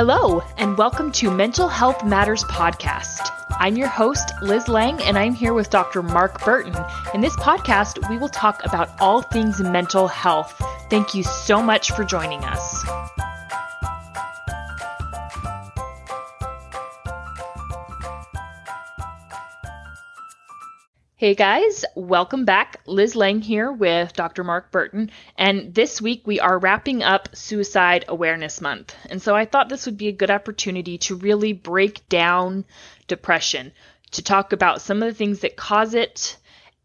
Hello, and welcome to Mental Health Matters Podcast. I'm your host, Liz Lang, and I'm here with Dr. Mark Burton. In this podcast, we will talk about all things mental health. Thank you so much for joining us. Hey guys, welcome back. Liz Lang here with Dr. Mark Burton, and this week we are wrapping up Suicide Awareness Month. And so I thought this would be a good opportunity to really break down depression, to talk about some of the things that cause it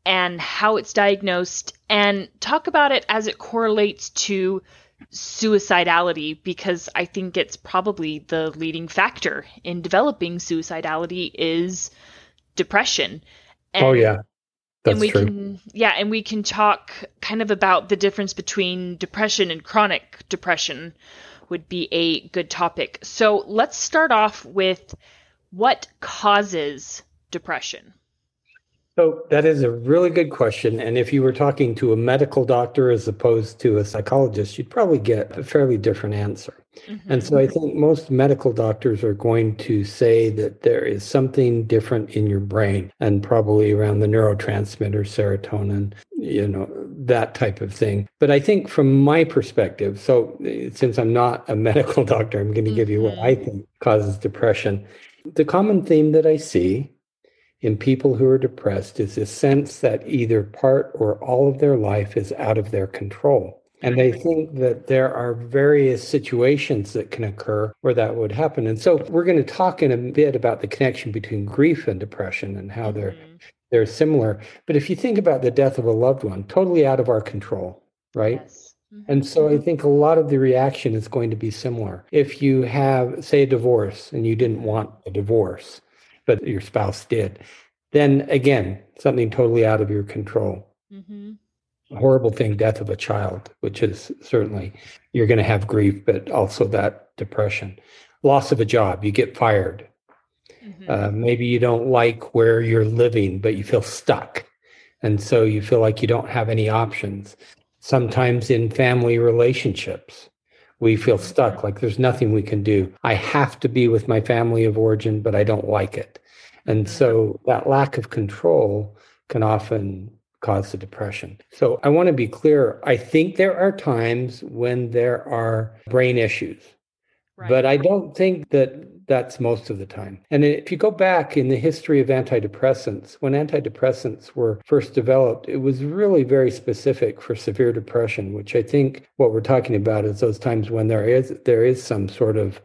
and how it's diagnosed, and talk about it as it correlates to suicidality, because I think it's probably the leading factor in developing suicidality is depression. And, oh, yeah, that's true. And we can talk kind of about the difference between depression and chronic depression would be a good topic. So let's start off with what causes depression. So that is a really good question. And if you were talking to a medical doctor as opposed to a psychologist, you'd probably get a fairly different answer. Mm-hmm. And so I think most medical doctors are going to say that there is something different in your brain and probably around the neurotransmitter, serotonin, that type of thing. But I think from my perspective, so since I'm not a medical doctor, I'm going to give you what I think causes depression. The common theme that I see in people who are depressed is a sense that either part or all of their life is out of their control. And they think that there are various situations that can occur where that would happen. And so we're going to talk in a bit about the connection between grief and depression and how they're similar. But if you think about the death of a loved one, totally out of our control, right? Yes. And so I think a lot of the reaction is going to be similar. If you have, say, a divorce and you didn't want a divorce, but your spouse did, then again, something totally out of your control. Mm-hmm. A horrible thing, death of a child, which is certainly, you're going to have grief, but also that depression. Loss of a job, you get fired. Mm-hmm. Maybe you don't like where you're living, but you feel stuck. And so you feel like you don't have any options. Sometimes in family relationships, we feel stuck, like there's nothing we can do. I have to be with my family of origin, but I don't like it. And so that lack of control can often cause the depression. So I want to be clear. I think there are times when there are brain issues, right, but I don't think that that's most of the time. And if you go back in the history of antidepressants, when antidepressants were first developed, it was really very specific for severe depression, which I think what we're talking about is those times when there is some sort of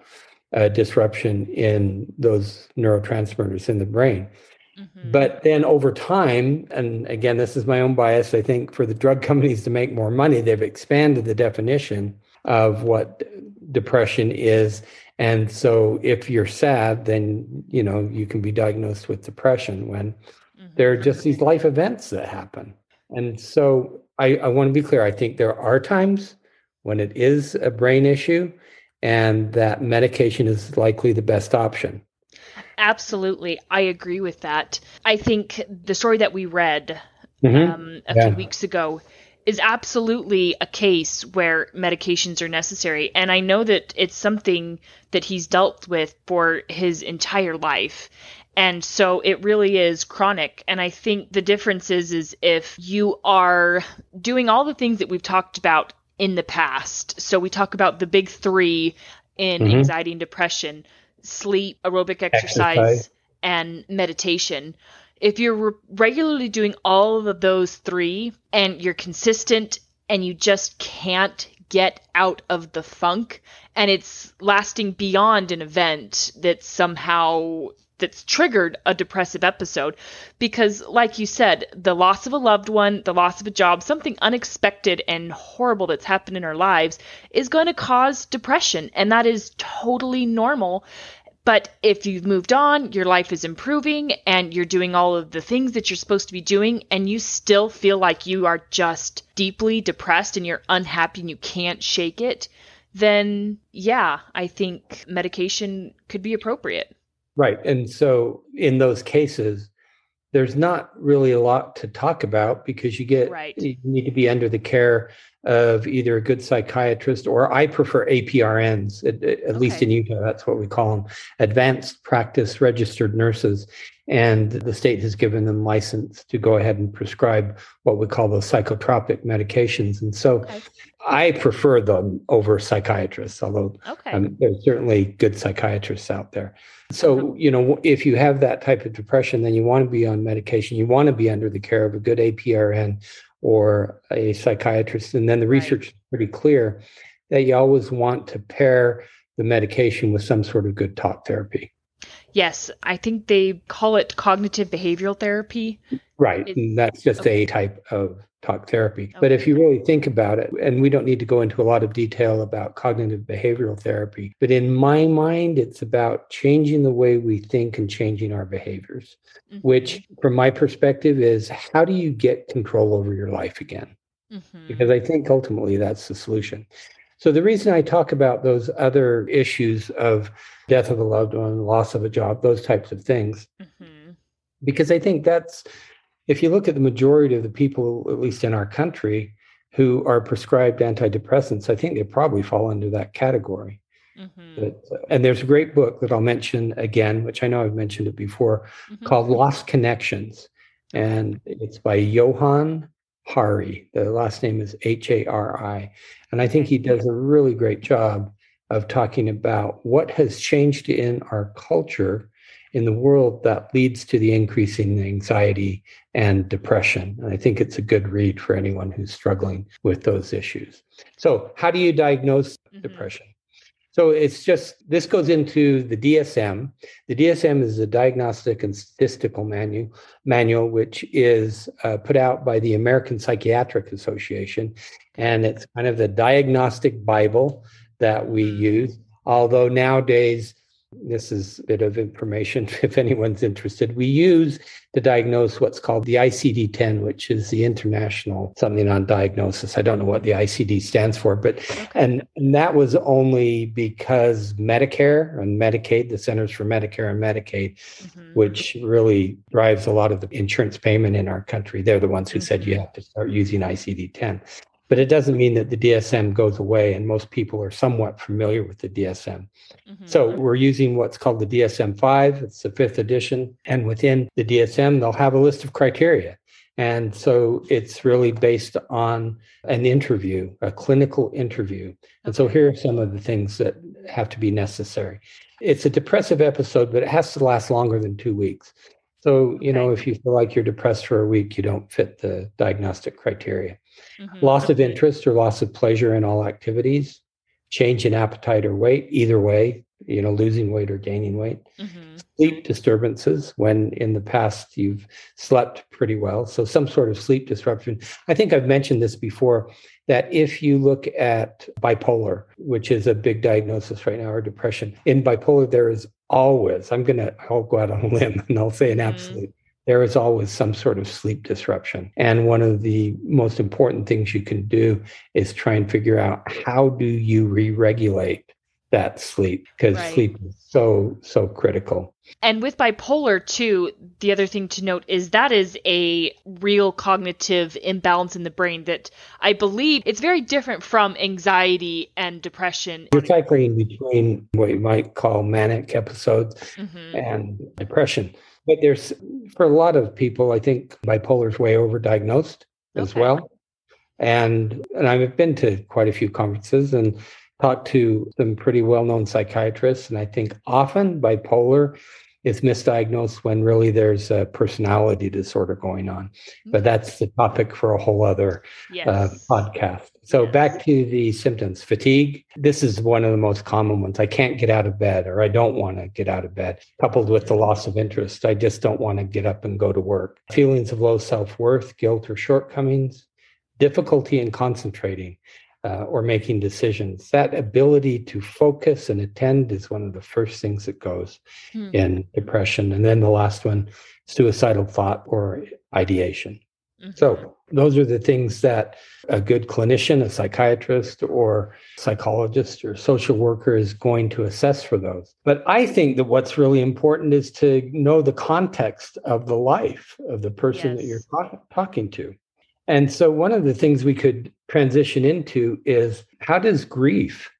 disruption in those neurotransmitters in the brain. Mm-hmm. But then over time, and again, this is my own bias, I think for the drug companies to make more money, they've expanded the definition of what depression is. And so if you're sad, then, you can be diagnosed with depression when there are just these life events that happen. And so I want to be clear. I think there are times when it is a brain issue and that medication is likely the best option. Absolutely. I agree with that. I think the story that we read a few weeks ago is absolutely a case where medications are necessary. And I know that it's something that he's dealt with for his entire life. And so it really is chronic. And I think the difference is if you are doing all the things that we've talked about in the past. So we talk about the big three in anxiety and depression: sleep, aerobic exercise, and meditation. If you're regularly doing all of those three and you're consistent and you just can't get out of the funk and it's lasting beyond an event that's triggered a depressive episode, because like you said, the loss of a loved one, the loss of a job, something unexpected and horrible that's happened in our lives is going to cause depression. And that is totally normal. But if you've moved on, your life is improving and you're doing all of the things that you're supposed to be doing, and you still feel like you are just deeply depressed and you're unhappy and you can't shake it, then yeah, I think medication could be appropriate. Right. And so in those cases, there's not really a lot to talk about because you need to be under the care of either a good psychiatrist, or I prefer APRNs, at least in Utah, that's what we call them, advanced practice registered nurses. And the state has given them license to go ahead and prescribe what we call those psychotropic medications. And so I prefer them over psychiatrists, although there's certainly good psychiatrists out there. So, you know, if you have that type of depression, then you want to be on medication. You want to be under the care of a good APRN or a psychiatrist. And then the research is pretty clear that you always want to pair the medication with some sort of good talk therapy. Yes, I think they call it cognitive behavioral therapy. Right, and that's just a type of talk therapy. But if you really think about it, and we don't need to go into a lot of detail about cognitive behavioral therapy, but in my mind, it's about changing the way we think and changing our behaviors, which from my perspective is, how do you get control over your life again? Because I think ultimately that's the solution. So the reason I talk about those other issues of death of a loved one, loss of a job, those types of things, because I think that's, if you look at the majority of the people, at least in our country, who are prescribed antidepressants, I think they probably fall under that category. But, and there's a great book that I'll mention again, which I know I've mentioned it before, called Lost Connections. And it's by Johann Hari. The last name is Hari. And I think he does a really great job of talking about what has changed in our culture, in the world, that leads to the increasing anxiety and depression. And I think it's a good read for anyone who's struggling with those issues. So how do you diagnose depression? So it's just, this goes into the DSM. The DSM is a diagnostic and statistical manual, which is put out by the American Psychiatric Association. And it's kind of the diagnostic Bible that we use. Although nowadays, this is a bit of information if anyone's interested, we use to diagnose what's called the ICD-10, which is the International Something on Diagnosis. I don't know what the ICD stands for, but and that was only because Medicare and Medicaid, the Centers for Medicare and Medicaid, which really drives a lot of the insurance payment in our country, they're the ones who said you have to start using ICD-10. But it doesn't mean that the DSM goes away, and most people are somewhat familiar with the DSM. So we're using what's called the DSM-5. It's the 5th edition. And within the DSM, they'll have a list of criteria. And so it's really based on an interview, a clinical interview. And so here are some of the things that have to be necessary. It's a depressive episode, but it has to last longer than 2 weeks. So, you know, if you feel like you're depressed for a week, you don't fit the diagnostic criteria. Loss of interest or loss of pleasure in all activities, change in appetite or weight, either way, you know, losing weight or gaining weight. Sleep disturbances, when in the past you've slept pretty well. So some sort of sleep disruption. I think I've mentioned this before, that if you look at bipolar, which is a big diagnosis right now, or depression, in bipolar, there is always, I'll go out on a limb and I'll say an absolute, there is always some sort of sleep disruption. And one of the most important things you can do is try and figure out, how do you re-regulate that sleep? Because sleep is so critical. And with bipolar too, the other thing to note is that is a real cognitive imbalance in the brain that I believe it's very different from anxiety and depression. We're cycling between what you might call manic episodes and depression. But there's, for a lot of people, I think bipolar is way overdiagnosed as well. And I've been to quite a few conferences and talked to some pretty well-known psychiatrists. And I think often bipolar is misdiagnosed when really there's a personality disorder going on. But that's the topic for a whole other podcast. So back to the symptoms. Fatigue. This is one of the most common ones. I can't get out of bed, or I don't want to get out of bed, coupled with the loss of interest. I just don't want to get up and go to work. Feelings of low self-worth, guilt or shortcomings, difficulty in concentrating. Or making decisions. That ability to focus and attend is one of the first things that goes in depression. And then the last one, suicidal thought or ideation. So those are the things that a good clinician, a psychiatrist or psychologist or social worker is going to assess for those. But I think that what's really important is to know the context of the life of the person that you're talking to. And so one of the things we could transition into is, how does grief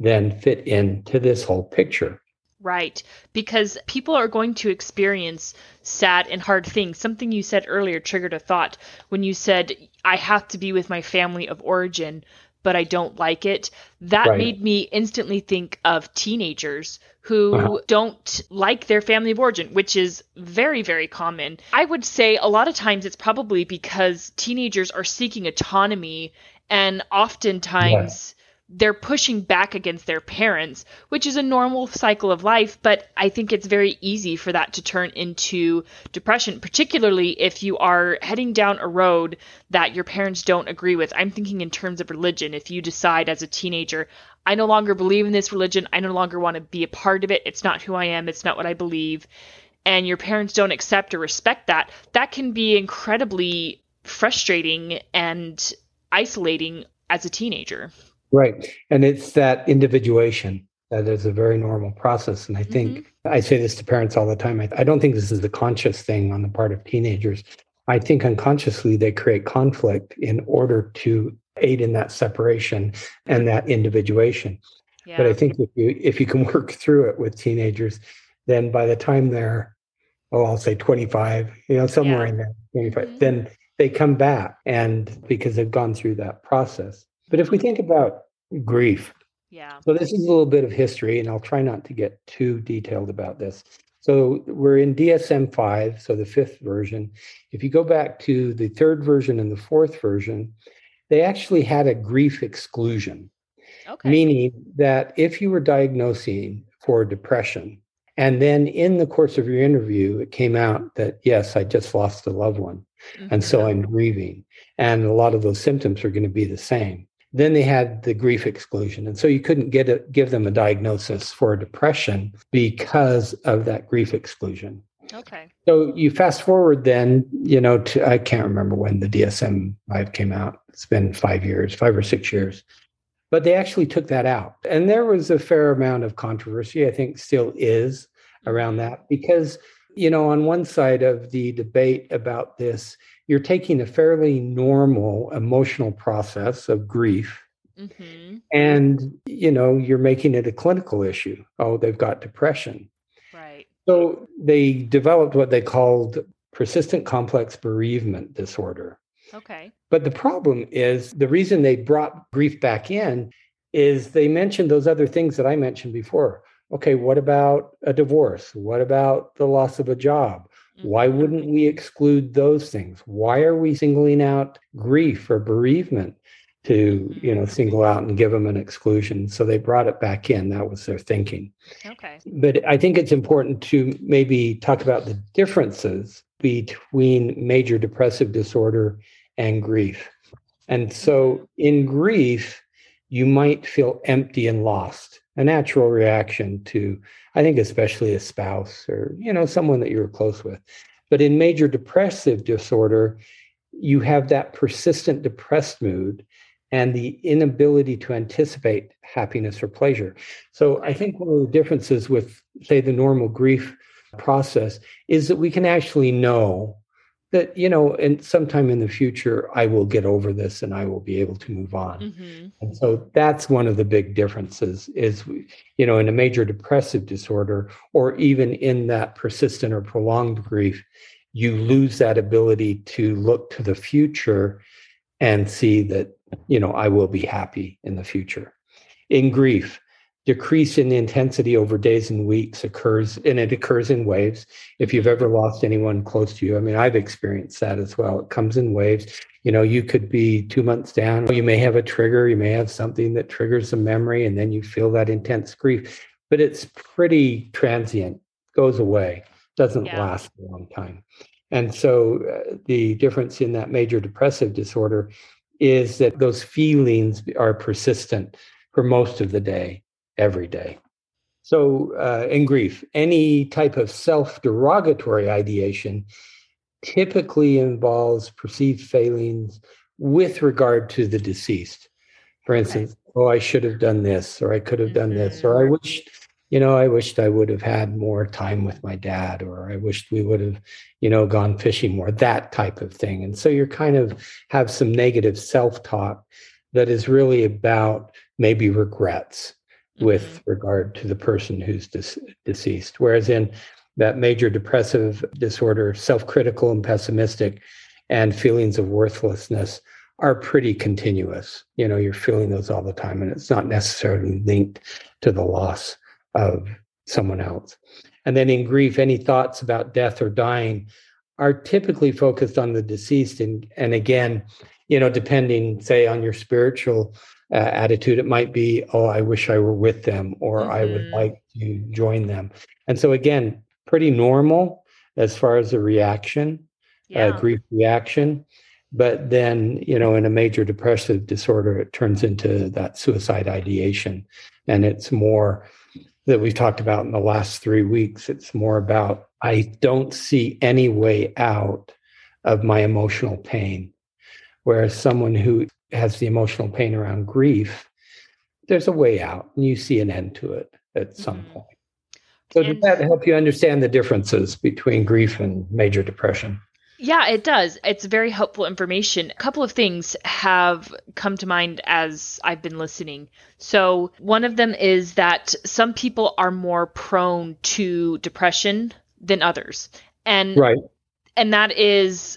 then fit into this whole picture? Right. Because people are going to experience sad and hard things. Something you said earlier triggered a thought when you said, I have to be with my family of origin, but I don't like it. That right. made me instantly think of teenagers who don't like their family of origin, which is very, very common. I would say a lot of times it's probably because teenagers are seeking autonomy, and oftentimes they're pushing back against their parents, which is a normal cycle of life. But I think it's very easy for that to turn into depression, particularly if you are heading down a road that your parents don't agree with. I'm thinking in terms of religion. If you decide as a teenager, I no longer believe in this religion, I no longer want to be a part of it, it's not who I am, it's not what I believe, and your parents don't accept or respect that, that can be incredibly frustrating and isolating as a teenager. Right. And it's that individuation that is a very normal process. And I think I say this to parents all the time. I don't think this is the conscious thing on the part of teenagers. I think unconsciously they create conflict in order to aid in that separation and that individuation. Yeah. But I think if you can work through it with teenagers, then by the time they're, I'll say 25, somewhere in there, 25, then they come back, and because they've gone through that process. But if we think about grief, so this is a little bit of history, and I'll try not to get too detailed about this. So we're in DSM-5, so the fifth version. If you go back to the third version and the fourth version, they actually had a grief exclusion, meaning that if you were diagnosing for depression, and then in the course of your interview, it came out that, yes, I just lost a loved one, and so I'm grieving, and a lot of those symptoms are going to be the same. Then they had the grief exclusion. And so you couldn't give them a diagnosis for depression because of that grief exclusion. Okay. So you fast forward then, to, I can't remember when the DSM-5 came out. It's been 5 or 6 years. But they actually took that out. And there was a fair amount of controversy, I think still is, around that. Because, on one side of the debate about this, you're taking a fairly normal emotional process of grief and, you're making it a clinical issue. Oh, they've got depression. Right. So they developed what they called persistent complex bereavement disorder. Okay. But the problem is, the reason they brought grief back in is they mentioned those other things that I mentioned before. Okay, what about a divorce? What about the loss of a job? Why wouldn't we exclude those things? Why are we singling out grief or bereavement to, single out and give them an exclusion? So they brought it back in. That was their thinking. Okay. But I think it's important to maybe talk about the differences between major depressive disorder and grief. And so in grief, you might feel empty and lost, a natural reaction to, I think, especially a spouse or, someone that you were close with. But in major depressive disorder, you have that persistent depressed mood and the inability to anticipate happiness or pleasure. So I think one of the differences with, say, the normal grief process is that we can actually know that, and sometime in the future, I will get over this and I will be able to move on. And so that's one of the big differences is, in a major depressive disorder, or even in that persistent or prolonged grief, you lose that ability to look to the future and see that, I will be happy in the future. In grief, decrease in intensity over days and weeks occurs, and it occurs in waves. If you've ever lost anyone close to you, I mean, I've experienced that as well. It comes in waves. You could be 2 months down. You may have a trigger. You may have something that triggers a memory, and then you feel that intense grief. But it's pretty transient, goes away, doesn't last a long time. And so the difference in that major depressive disorder is that those feelings are persistent for most of the day, every day. So in grief, any type of self-derogatory ideation typically involves perceived failings with regard to the deceased. For instance, I should have done this, or I could have done this, or I wish I wished I would have had more time with my dad, or I wished we would have, gone fishing more, that type of thing. And so you're kind of have some negative self-talk that is really about maybe regrets with regard to the person who's deceased. Whereas in that major depressive disorder, self-critical and pessimistic and feelings of worthlessness are pretty continuous. You're feeling those all the time, and it's not necessarily linked to the loss of someone else. And then in grief, any thoughts about death or dying are typically focused on the deceased. And again, depending, say, on your spiritual attitude, it might be, oh, I wish I were with them, or I would like to join them. And so again, pretty normal as far as the reaction, grief reaction. But then, in a major depressive disorder, it turns into that suicide ideation. And it's more that we've talked about in the last 3 weeks. It's more about, I don't see any way out of my emotional pain. Whereas someone who has the emotional pain around grief, there's a way out, and you see an end to it at some point. So does that help you understand the differences between grief and major depression? Yeah, it does. It's very helpful information. A couple of things have come to mind as I've been listening. So one of them is that some people are more prone to depression than others. And that is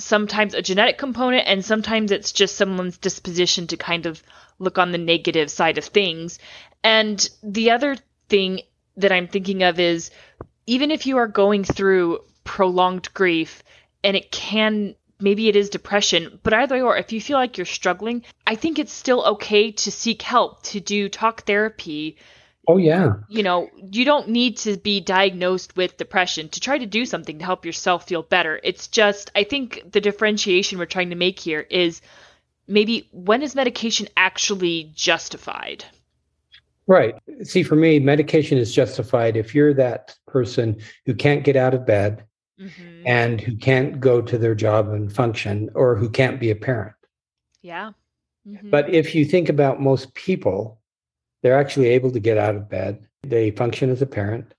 sometimes a genetic component, and sometimes it's just someone's disposition to kind of look on the negative side of things. And the other thing that I'm thinking of is, even if you are going through prolonged grief, and maybe it is depression, but either way, or if you feel like you're struggling, I think it's still okay to seek help, to do talk therapy. Oh, yeah. You don't need to be diagnosed with depression to try to do something to help yourself feel better. It's just, I think the differentiation we're trying to make here is maybe when is medication actually justified? Right. See, for me, medication is justified if you're that person who can't get out of bed, and who can't go to their job and function, or who can't be a parent. Yeah. Mm-hmm. But if you think about most people, they're actually able to get out of bed, they function as a parent,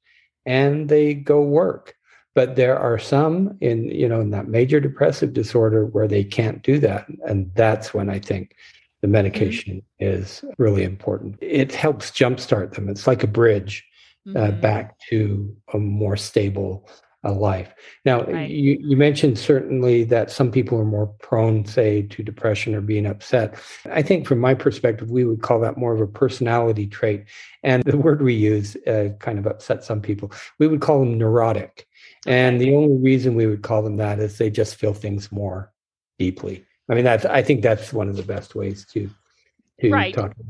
and they go work. But there are some in that major depressive disorder where they can't do that. And that's when I think the medication is really important. It helps jumpstart them. It's like a bridge back to a more stable life. Now, you mentioned certainly that some people are more prone, say, to depression or being upset. I think from my perspective, we would call that more of a personality trait. And the word we use kind of upsets some people. We would call them neurotic. And the only reason we would call them that is they just feel things more deeply. I mean, I think that's one of the best ways to talk about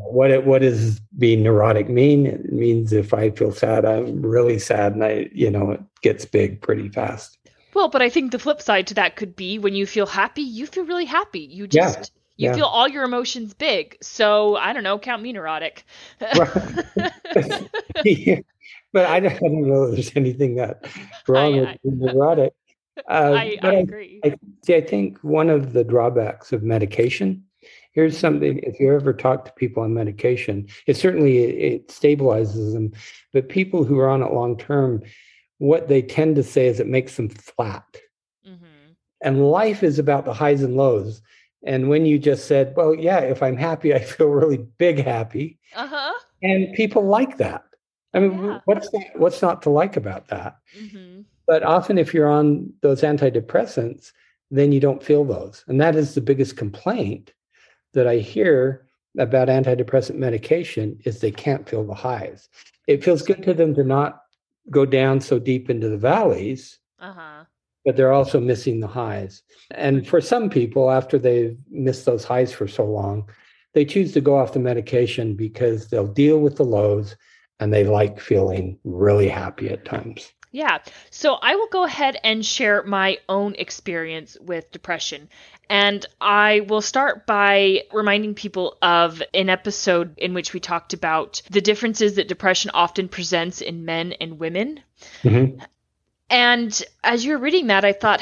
what does being neurotic mean. It means if I feel sad, I'm really sad, and it gets big pretty fast. Well, but I think the flip side to that could be when you feel happy, you feel really happy. You just you feel all your emotions big. So I don't know, count me neurotic. But I don't know if there's anything that wrong with neurotic. I agree. I think one of the drawbacks of medication. Here's something, if you ever talk to people on medication, it certainly stabilizes them. But people who are on it long term, what they tend to say is it makes them flat. And life is about the highs and lows. And when you just said, well, yeah, if I'm happy, I feel really big happy. And people like that. I mean, what's not to like about that? But often if you're on those antidepressants, then you don't feel those. And that is the biggest complaint that I hear about antidepressant medication is they can't feel the highs. It feels good to them to not go down so deep into the valleys, but they're also missing the highs. And for some people, after they've missed those highs for so long, they choose to go off the medication because they'll deal with the lows and they like feeling really happy at times. Yeah. So I will go ahead and share my own experience with depression. And I will start by reminding people of an episode in which we talked about the differences that depression often presents in men and women. And as you're reading that, I thought,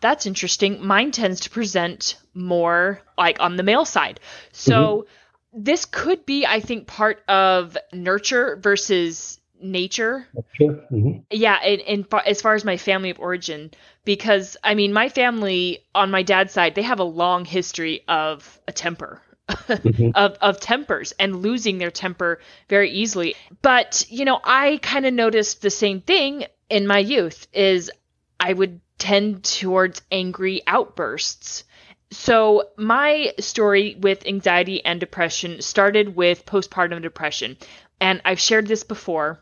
that's interesting. Mine tends to present more like on the male side. So this could be, I think, part of nurture versus nature. Mm-hmm. Yeah. And as far as my family of origin, because I mean, my family on my dad's side, they have a long history of a temper, mm-hmm. of tempers and losing their temper very easily. But, you know, I kind of noticed the same thing in my youth is I would tend towards angry outbursts. So my story with anxiety and depression started with postpartum depression. And I've shared this before,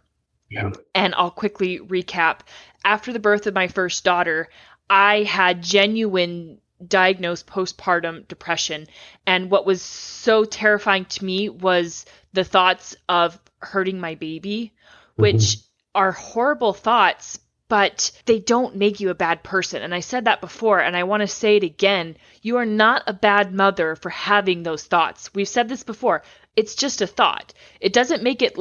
yeah. And I'll quickly recap. After the birth of my first daughter, I had genuine diagnosed postpartum depression. And what was so terrifying to me was the thoughts of hurting my baby, mm-hmm. which are horrible thoughts, but they don't make you a bad person. And I said that before, and I want to say it again. You are not a bad mother for having those thoughts. We've said this before. It's just a thought. It doesn't make it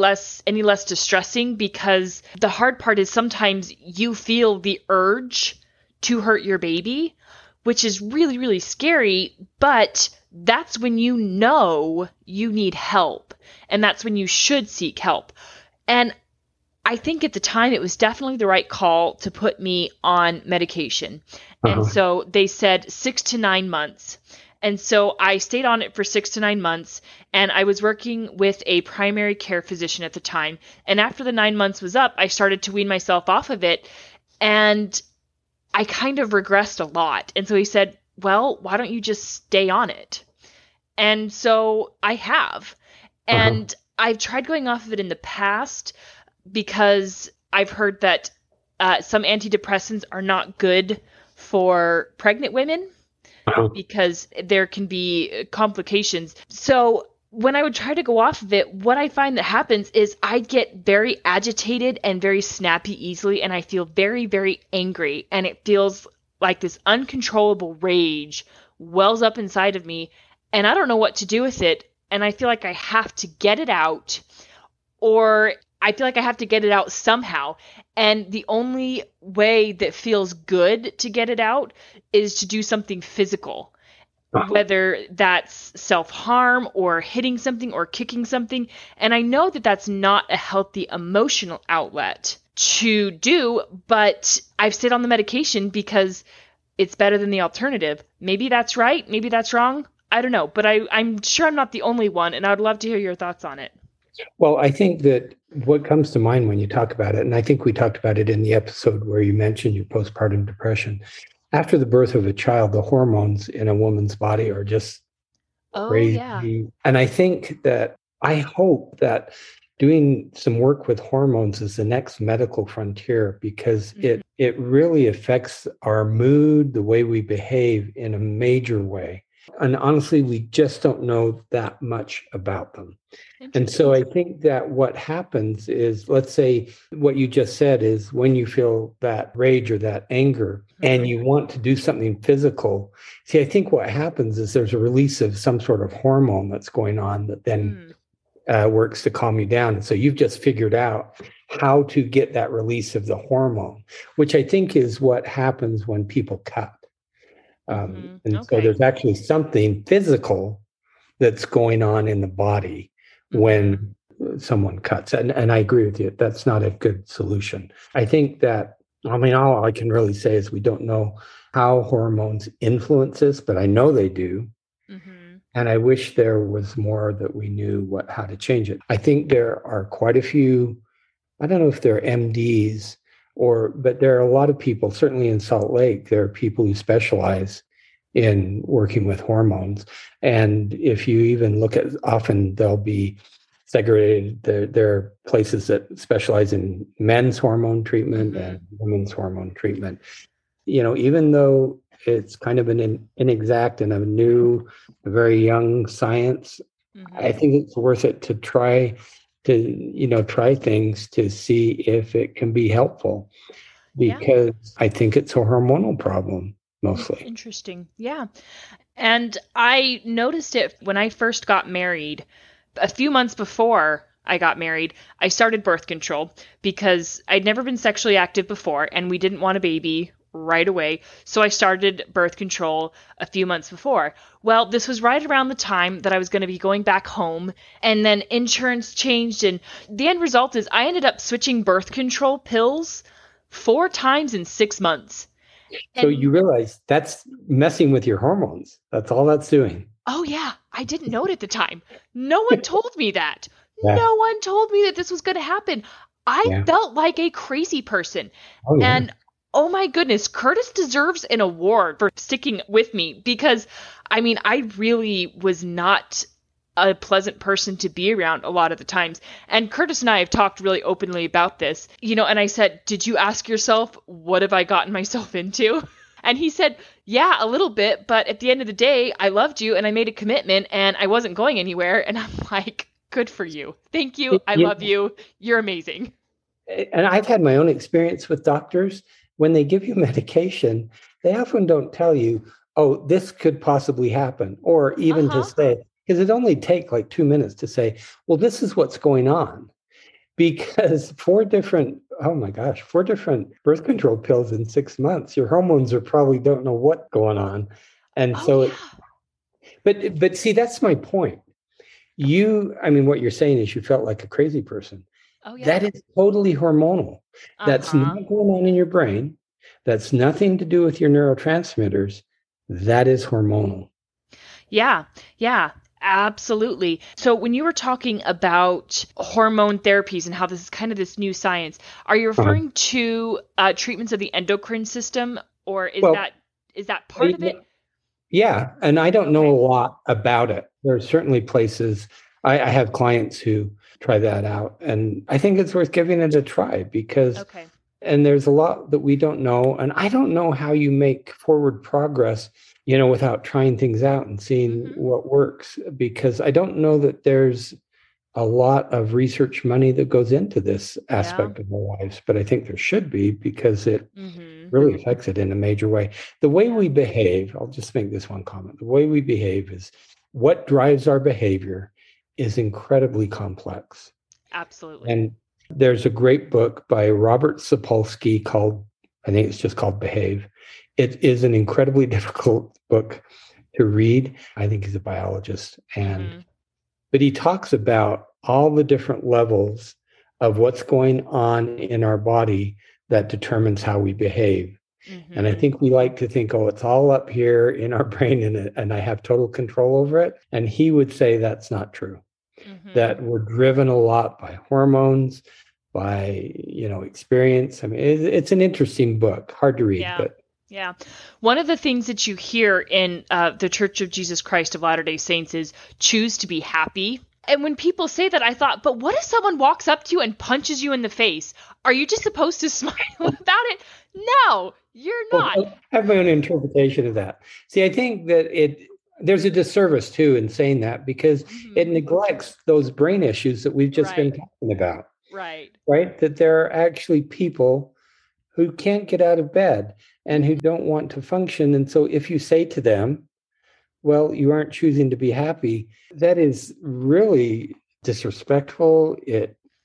any less distressing, because the hard part is sometimes you feel the urge to hurt your baby, which is really, really scary. But that's when you know you need help, and that's when you should seek help. And I think at the time it was definitely the right call to put me on medication. Uh-huh. And so they said 6 to 9 months. And so I stayed on it for 6 to 9 months, and I was working with a primary care physician at the time. And after the 9 months was up, I started to wean myself off of it, and I kind of regressed a lot. And so he said, well, why don't you just stay on it? And so I have, and I've tried going off of it in the past because I've heard that some antidepressants are not good for pregnant women. Because there can be complications. So when I would try to go off of it, what I find that happens is I get very agitated and very snappy easily. And I feel very, very angry. And it feels like this uncontrollable rage wells up inside of me. And I don't know what to do with it. And I feel like I have to get it out. Or I feel like I have to get it out somehow. And the only way that feels good to get it out is to do something physical, whether that's self-harm or hitting something or kicking something. And I know that that's not a healthy emotional outlet to do, but I've stayed on the medication because it's better than the alternative. Maybe that's right. Maybe that's wrong. I don't know. But I'm sure I'm not the only one. And I would love to hear your thoughts on it. Well, I think that what comes to mind when you talk about it, and I think we talked about it in the episode where you mentioned your postpartum depression, after the birth of a child, the hormones in a woman's body are just crazy. Yeah. And I think that I hope that doing some work with hormones is the next medical frontier, because mm-hmm. it really affects our mood, the way we behave in a major way. And honestly, we just don't know that much about them. And so I think that what happens is, let's say what you just said is when you feel that rage or that anger and you want to do something physical. See, I think what happens is there's a release of some sort of hormone that's going on that then works to calm you down. And so you've just figured out how to get that release of the hormone, which I think is what happens when people cut. So there's actually something physical that's going on in the body when someone cuts. And I agree with you. That's not a good solution. I think that, I mean, all I can really say is we don't know how hormones influence this, but I know they do. Mm-hmm. And I wish there was more that we knew how to change it. I think there are quite a few, I don't know if they're MDs, but there are a lot of people, certainly in Salt Lake, there are people who specialize in working with hormones. And if you even look at, often they'll be segregated. There are places that specialize in men's hormone treatment and women's hormone treatment. You know, even though it's kind of an inexact and a very young science, I think it's worth it to try things to see if it can be helpful, because I think it's a hormonal problem mostly. Interesting. Yeah. And I noticed it when I first got married. A few months before I got married, I started birth control because I'd never been sexually active before, and we didn't want a baby right away. So I started birth control a few months before. Well, this was right around the time that I was going to be going back home, and then insurance changed. And the end result is I ended up switching birth control pills 4 times in 6 months. And so you realize that's messing with your hormones. That's all that's doing. Oh, yeah. I didn't know it at the time. No one told me that. Yeah. No one told me that this was going to happen. I felt like a crazy person. Oh, yeah. And oh my goodness, Curtis deserves an award for sticking with me, because I mean, I really was not a pleasant person to be around a lot of the times. And Curtis and I have talked really openly about this, you know, and I said, did you ask yourself, what have I gotten myself into? And he said, yeah, a little bit. But at the end of the day, I loved you and I made a commitment and I wasn't going anywhere. And I'm like, good for you. Thank you. I love you. You're amazing. And I've had my own experience with doctors. When they give you medication, they often don't tell you, oh, this could possibly happen. Or even to say, because it only takes like 2 minutes to say, well, this is what's going on. Because 4 different birth control pills in 6 months, your hormones are probably don't know what's going on. And but see, that's my point. What you're saying is you felt like a crazy person. Oh, yeah. That is totally hormonal. That's not going on in your brain. That's nothing to do with your neurotransmitters. That is hormonal. Yeah, yeah, absolutely. So when you were talking about hormone therapies and how this is kind of this new science, are you referring to treatments of the endocrine system, or is that part of it? Yeah, and I don't know a lot about it. There are certainly places. I have clients who try that out, and I think it's worth giving it a try because, and there's a lot that we don't know, and I don't know how you make forward progress, you know, without trying things out and seeing what works, because I don't know that there's a lot of research money that goes into this aspect of our lives, but I think there should be, because it really affects it in a major way. The way we behave, I'll just make this one comment. The way we behave is what drives our behavior is incredibly complex. Absolutely. And there's a great book by Robert Sapolsky called, I think it's just called Behave. It is an incredibly difficult book to read. I think he's a biologist. But he talks about all the different levels of what's going on in our body that determines how we behave. And I think we like to think, oh, it's all up here in our brain and I have total control over it. And he would say that's not true, that we're driven a lot by hormones, by, you know, experience. I mean, it's an interesting book, hard to read, but. Yeah. One of the things that you hear in the Church of Jesus Christ of Latter-day Saints is choose to be happy. And when people say that, I thought, but what if someone walks up to you and punches you in the face? Are you just supposed to smile about it? No, you're not. Well, I have my own interpretation of that. See, I think that there's a disservice, too, in saying that, because it neglects those brain issues that we've just been talking about. Right? That there are actually people who can't get out of bed and who don't want to function. And so if you say to them, well, you aren't choosing to be happy, that is really disrespectful.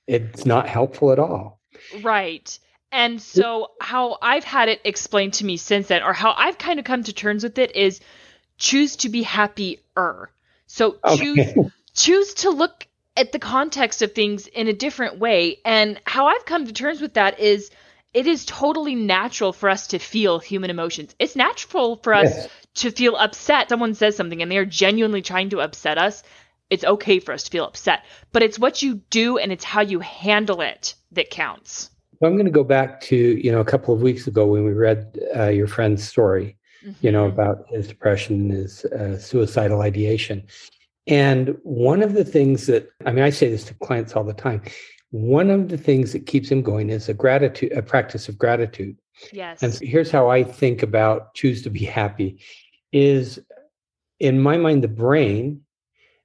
It's not helpful at all. Right. And so how I've had it explained to me since then, or how I've kind of come to terms with it, is choose to be happier. So choose to look at the context of things in a different way. And how I've come to terms with that is it is totally natural for us to feel human emotions. It's natural for us to feel upset. Someone says something and they are genuinely trying to upset us. It's okay for us to feel upset, but it's what you do and it's how you handle it that counts. I'm going to go back to, you know, a couple of weeks ago when we read your friend's story, you know, about his depression, his suicidal ideation. And one of the things that, I mean, I say this to clients all the time, one of the things that keeps him going is a practice of gratitude. Yes. And here's how I think about choose to be happy is, in my mind, the brain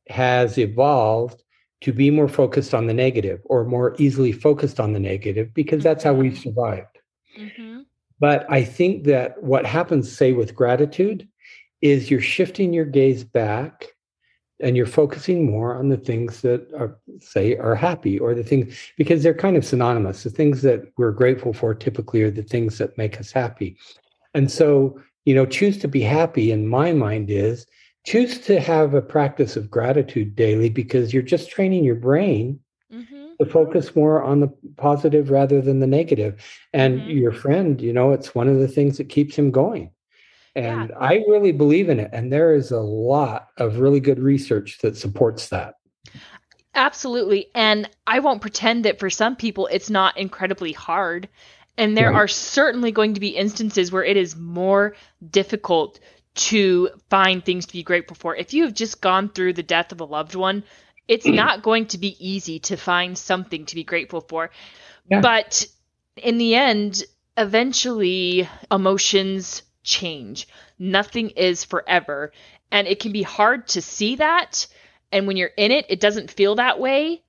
has evolved to be more focused on the negative, or more easily focused on the negative, because that's how we've survived. But I think that what happens, say, with gratitude is you're shifting your gaze back and you're focusing more on the things that are happy, or the things, because they're kind of synonymous. The things that we're grateful for typically are the things that make us happy. And so, choose to be happy, in my mind, is choose to have a practice of gratitude daily, because you're just training your brain to focus more on the positive rather than the negative. And your friend, it's one of the things that keeps him going. And I really believe in it. And there is a lot of really good research that supports that. Absolutely. And I won't pretend that for some people, it's not incredibly hard. And there are certainly going to be instances where it is more difficult to find things to be grateful for. If you have just gone through the death of a loved one, it's not going to be easy to find something to be grateful for. Yeah. But in the end, eventually emotions change. Nothing is forever. And it can be hard to see that. And when you're in it, it doesn't feel that way.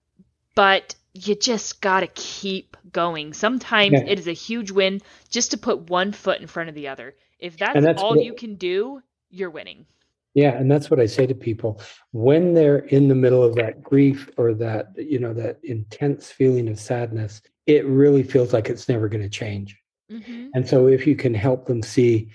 But you just got to keep going. Sometimes it is a huge win just to put one foot in front of the other. If that's all you can do, you're winning. Yeah. And that's what I say to people when they're in the middle of that grief or that, that intense feeling of sadness, it really feels like it's never going to change. Mm-hmm. And so if you can help them see,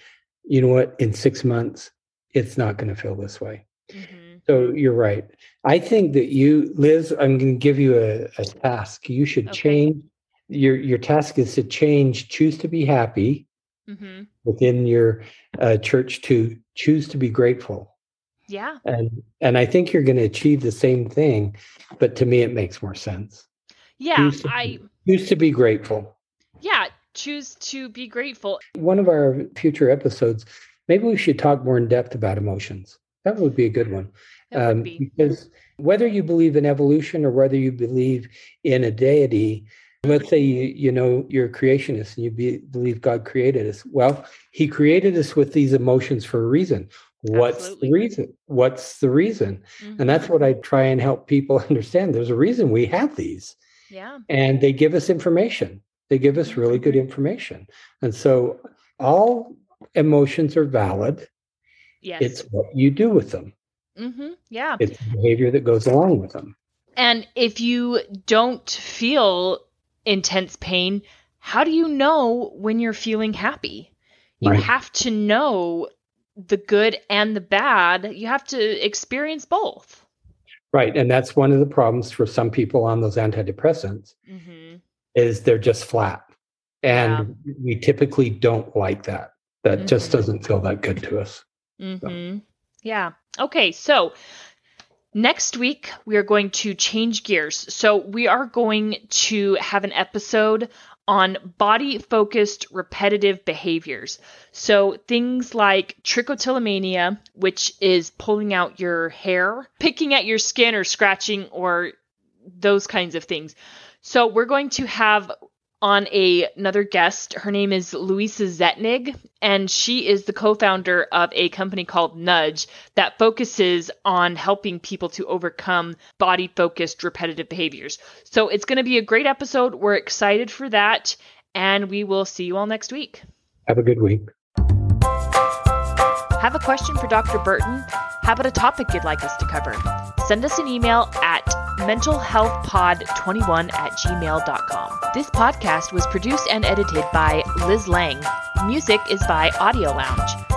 in 6 months, it's not going to feel this way. Mm-hmm. So you're right. I think that you, Liz, I'm going to give you a task. You should change. Your task is to choose to be happy within your church, to choose to be grateful. Yeah. And I think you're going to achieve the same thing, but to me, it makes more sense. Yeah. Choose to be grateful. Yeah. Choose to be grateful. One of our future episodes, maybe we should talk more in depth about emotions. That would be a good one. Because whether you believe in evolution or whether you believe in a deity, let's say, you're a creationist and you believe God created us. Well, he created us with these emotions for a reason. What's the reason? Mm-hmm. And that's what I try and help people understand. There's a reason we have these. Yeah. And they give us information. They give us really good information. And so all emotions are valid. Yes. It's what you do with them. Mm-hmm. Yeah. It's the behavior that goes along with them. And if you don't feel intense pain, how do you know when you're feeling happy? You have to know the good and the bad. You have to experience both. Right. And that's one of the problems for some people on those antidepressants is they're just flat. And we typically don't like that. That just doesn't feel that good to us. Mm-hmm. So. Yeah. Okay. So next week, we are going to change gears. So we are going to have an episode on body-focused repetitive behaviors. So things like trichotillomania, which is pulling out your hair, picking at your skin or scratching or those kinds of things. So we're going to have on another guest. Her name is Luisa Zetnig, and she is the co-founder of a company called Nudge that focuses on helping people to overcome body-focused repetitive behaviors. So it's going to be a great episode. We're excited for that, and we will see you all next week. Have a good week. Have a question for Dr. Burton? How about a topic you'd like us to cover? Send us an email at mentalhealthpod21@gmail.com. This podcast was produced and edited by Liz Lang. Music is by AudioLounge.